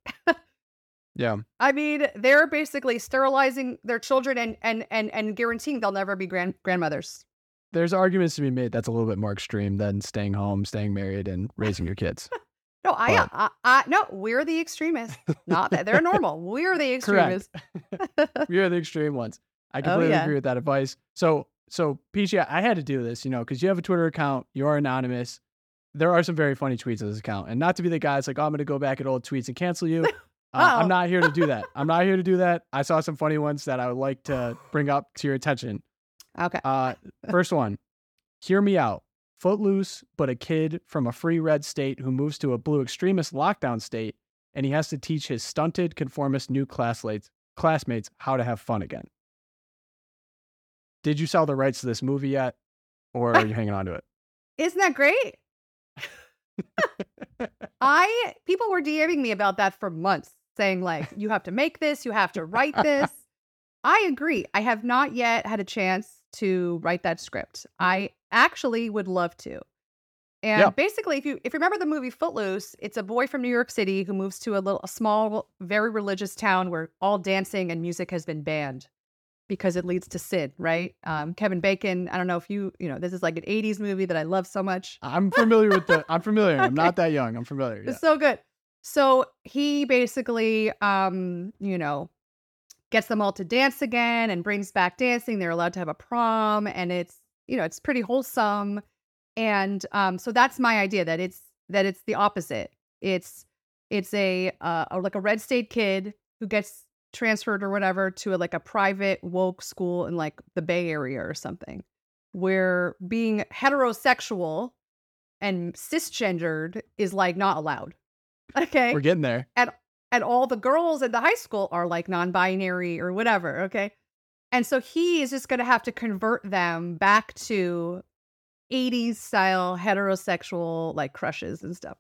Yeah. I mean, they're basically sterilizing their children and and and, and guaranteeing they'll never be grand grandmothers. There's arguments to be made that's a little bit more extreme than staying home, staying married, and raising your kids. No, I, but... I, I, no, we're the extremists. Not that they're normal. We're the extremists. We are the extreme ones. I completely oh, yeah. agree with that advice. So, so Peachy, I had to do this, you know, because you have a Twitter account, you are anonymous. There are some very funny tweets on this account, and not to be the guys like, oh, I'm going to go back at old tweets and cancel you. Uh, I'm not here to do that. I'm not here to do that. I saw some funny ones that I would like to bring up to your attention. Okay. Uh, first one, hear me out. Footloose, but a kid from a free red state who moves to a blue extremist lockdown state, and he has to teach his stunted conformist new classmates classmates how to have fun again. Did you sell the rights to this movie yet, or are you hanging on to it? Isn't that great? I people were DMing me about that for months, saying like, you have to make this, you have to write this. I agree. I have not yet had a chance to write that script. I actually would love to. And yeah. basically, if you if you remember the movie Footloose, it's a boy from New York City who moves to a little a small, very religious town where all dancing and music has been banned because it leads to sin, right? Um, Kevin Bacon. I don't know if you you know this is like an eighties movie that I love so much. I'm familiar with the. I'm familiar. I'm not that young. I'm familiar. Yeah. It's so good. So he basically, um, you know. gets them all to dance again and brings back dancing. They're allowed to have a prom, and it's, you know, it's pretty wholesome. And um, so that's my idea, that it's that it's the opposite. It's it's a, uh, a like a red state kid who gets transferred or whatever to a, like a private woke school in like the Bay Area or something, where being heterosexual and cisgendered is like not allowed. Okay, we're getting there. And And all the girls at the high school are like non-binary or whatever, okay? And so he is just going to have to convert them back to eighties-style heterosexual like crushes and stuff.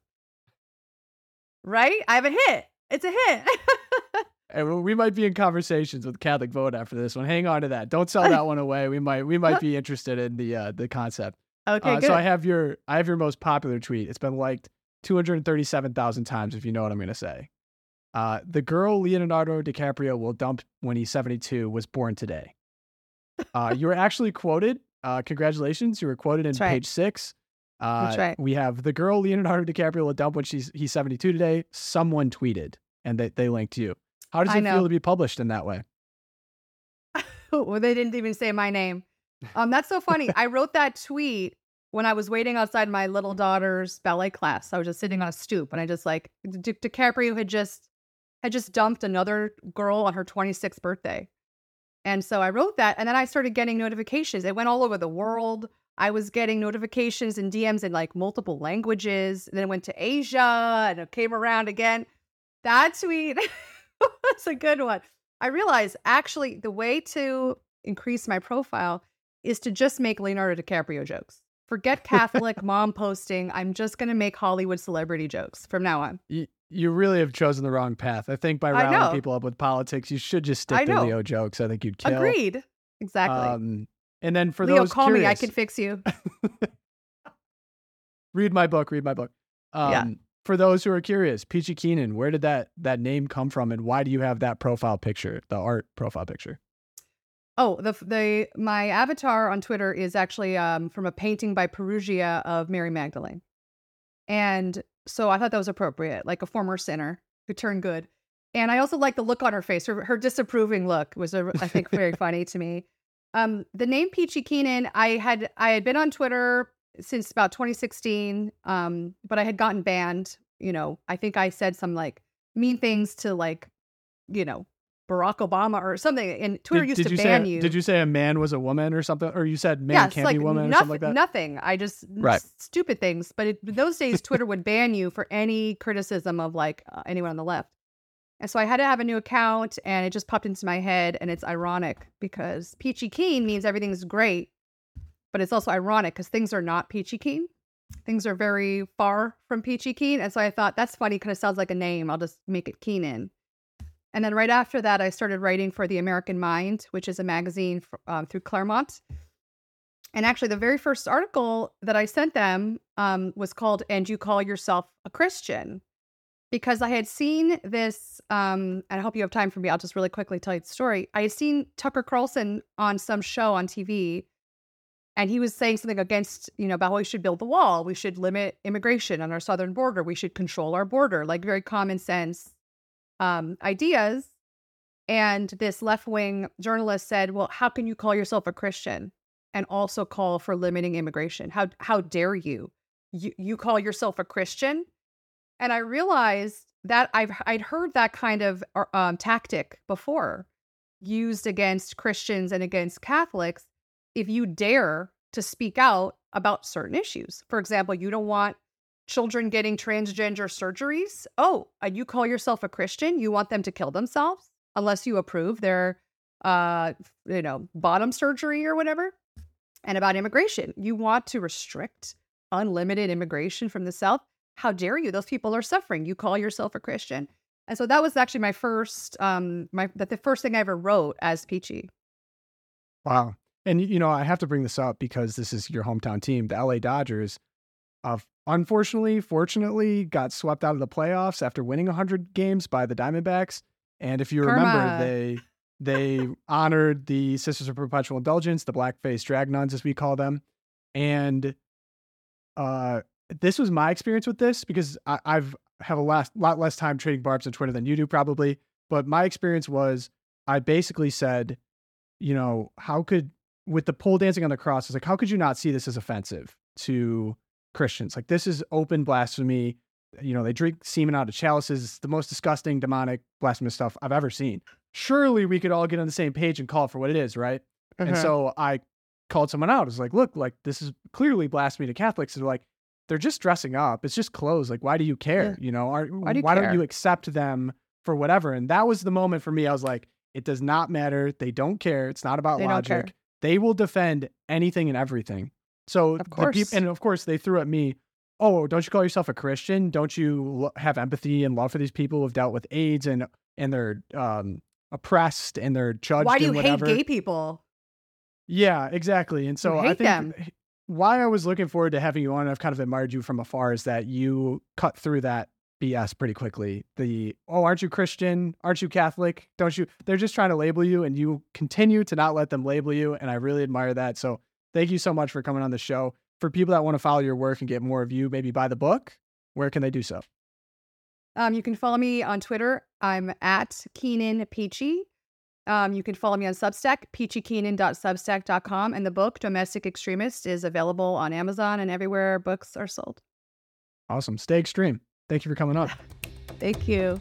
Right? I have a hit. It's a hit. And we might be in conversations with CatholicVote after this one. Hang on to that. Don't sell that one away. We might we might be interested in the uh, the concept. Okay, uh, good. So I have your I have your most popular tweet. It's been liked two hundred thirty-seven thousand times, if you know what I'm going to say. Uh, the girl Leonardo DiCaprio will dump when he's seventy-two was born today. Uh, you were actually quoted. Uh, congratulations. You were quoted in That's right. page six. Uh, That's right. We have the girl Leonardo DiCaprio will dump when she's he's seventy-two today. Someone tweeted, and they, they linked you. How does it feel to be published in that way? Well, they didn't even say my name. Um, that's so funny. I wrote that tweet when I was waiting outside my little daughter's ballet class. I was just sitting on a stoop, and I just like, Di- DiCaprio had just I just dumped another girl on her twenty-sixth birthday. And so I wrote that, and then I started getting notifications. It went all over the world. I was getting notifications and D Ms in like multiple languages. And then it went to Asia, and it came around again. That tweet was a good one. I realized actually the way to increase my profile is to just make Leonardo DiCaprio jokes. Forget Catholic mom posting. I'm just going to make Hollywood celebrity jokes from now on. You, you really have chosen the wrong path. I think by rounding people up with politics, you should just stick to Leo jokes. I think you'd kill. Agreed. Exactly. Um, and then for Leo, those call curious, me. I can fix you. Read my book. Read my book. Um, yeah. For those who are curious, Peachy Keenan, where did that, that name come from? And why do you have that profile picture, the art profile picture? Oh, the the my avatar on Twitter is actually um, from a painting by Perugia of Mary Magdalene. And so I thought that was appropriate, like a former sinner who turned good. And I also like the look on her face. Her, her disapproving look was, a, I think, very funny to me. Um, the name Peachy Keenan, I had I had been on Twitter since about twenty sixteen, um, but I had gotten banned. You know, I think I said some like mean things to like, you know, Barack Obama or something, and Twitter did, used did to you ban say, you. Did you say a man was a woman or something? Or you said man yeah, can't like be woman nothing, or something like that? Nothing. I just, right. stupid things. But it, those days, Twitter would ban you for any criticism of like uh, anyone on the left. And so I had to have a new account, and it just popped into my head, and it's ironic because Peachy Keen means everything's great, but it's also ironic because things are not peachy keen. Things are very far from peachy keen. And so I thought, that's funny, kind of sounds like a name. I'll just make it Keenan. And then right after that, I started writing for The American Mind, which is a magazine for, um, through Claremont. And actually, the very first article that I sent them um, was called, "And You Call Yourself a Christian?" because I had seen this, um, and I hope you have time for me, I'll just really quickly tell you the story. I had seen Tucker Carlson on some show on T V, and he was saying something against, you know, about how we should build the wall, we should limit immigration on our southern border, we should control our border, like very common sense um, ideas. And this left-wing journalist said, well, how can you call yourself a Christian and also call for limiting immigration? How how dare you? You, you call yourself a Christian? And I realized that I've, I'd heard that kind of um, tactic before used against Christians and against Catholics if you dare to speak out about certain issues. For example, you don't want children getting transgender surgeries. Oh, and you call yourself a Christian? You want them to kill themselves? Unless you approve their, uh, you know, bottom surgery or whatever. And about immigration, you want to restrict unlimited immigration from the South. How dare you? Those people are suffering. You call yourself a Christian. And so that was actually my first, um, my that the first thing I ever wrote as Peachy. Wow. And, you know, I have to bring this up because this is your hometown team, the L A Dodgers. Uh, unfortunately, fortunately, got swept out of the playoffs after winning one hundred games by the Diamondbacks. And if you remember, Karma. they they honored the Sisters of Perpetual Indulgence, the blackface drag nuns, as we call them. And uh, this was my experience with this, because I, I've have a last, lot less time trading barbs on Twitter than you do probably. But my experience was I basically said, you know, how could, with the pole dancing on the cross, I was like, how could you not see this as offensive to Christians? Like, this is open blasphemy. You know, they drink semen out of chalices. It's the most disgusting, demonic, blasphemous stuff I've ever seen. Surely we could all get on the same page and call it for what it is, right? Uh-huh. And so I called someone out. I was like, look, like, this is clearly blasphemy to Catholics. And they're like, they're just dressing up. It's just clothes. Like, why do you care? Yeah. You know, are, why, do you why care? Don't you accept them for whatever? And that was the moment for me. I was like, it does not matter. They don't care. It's not about they logic. They will defend anything and everything. So, of course. The peop- and of course, they threw at me. Oh, don't you call yourself a Christian? Don't you lo- have empathy and love for these people who've dealt with AIDS and and they're um, oppressed and they're judged? Why do you and hate gay people? Yeah, exactly. And so I think them. Why I was looking forward to having you on, and I've kind of admired you from afar, is that you cut through that B S pretty quickly. The, oh, aren't you Christian? Aren't you Catholic? Don't you? They're just trying to label you, and you continue to not let them label you. And I really admire that. So thank you so much for coming on the show. For people that want to follow your work and get more of you, maybe buy the book, where can they do so? Um, you can follow me on Twitter. I'm at Keenan Peachy. Um, you can follow me on Substack, peachy keenan dot substack dot com. And the book, Domestic Extremist, is available on Amazon and everywhere books are sold. Awesome. Stay extreme. Thank you for coming on. Thank you.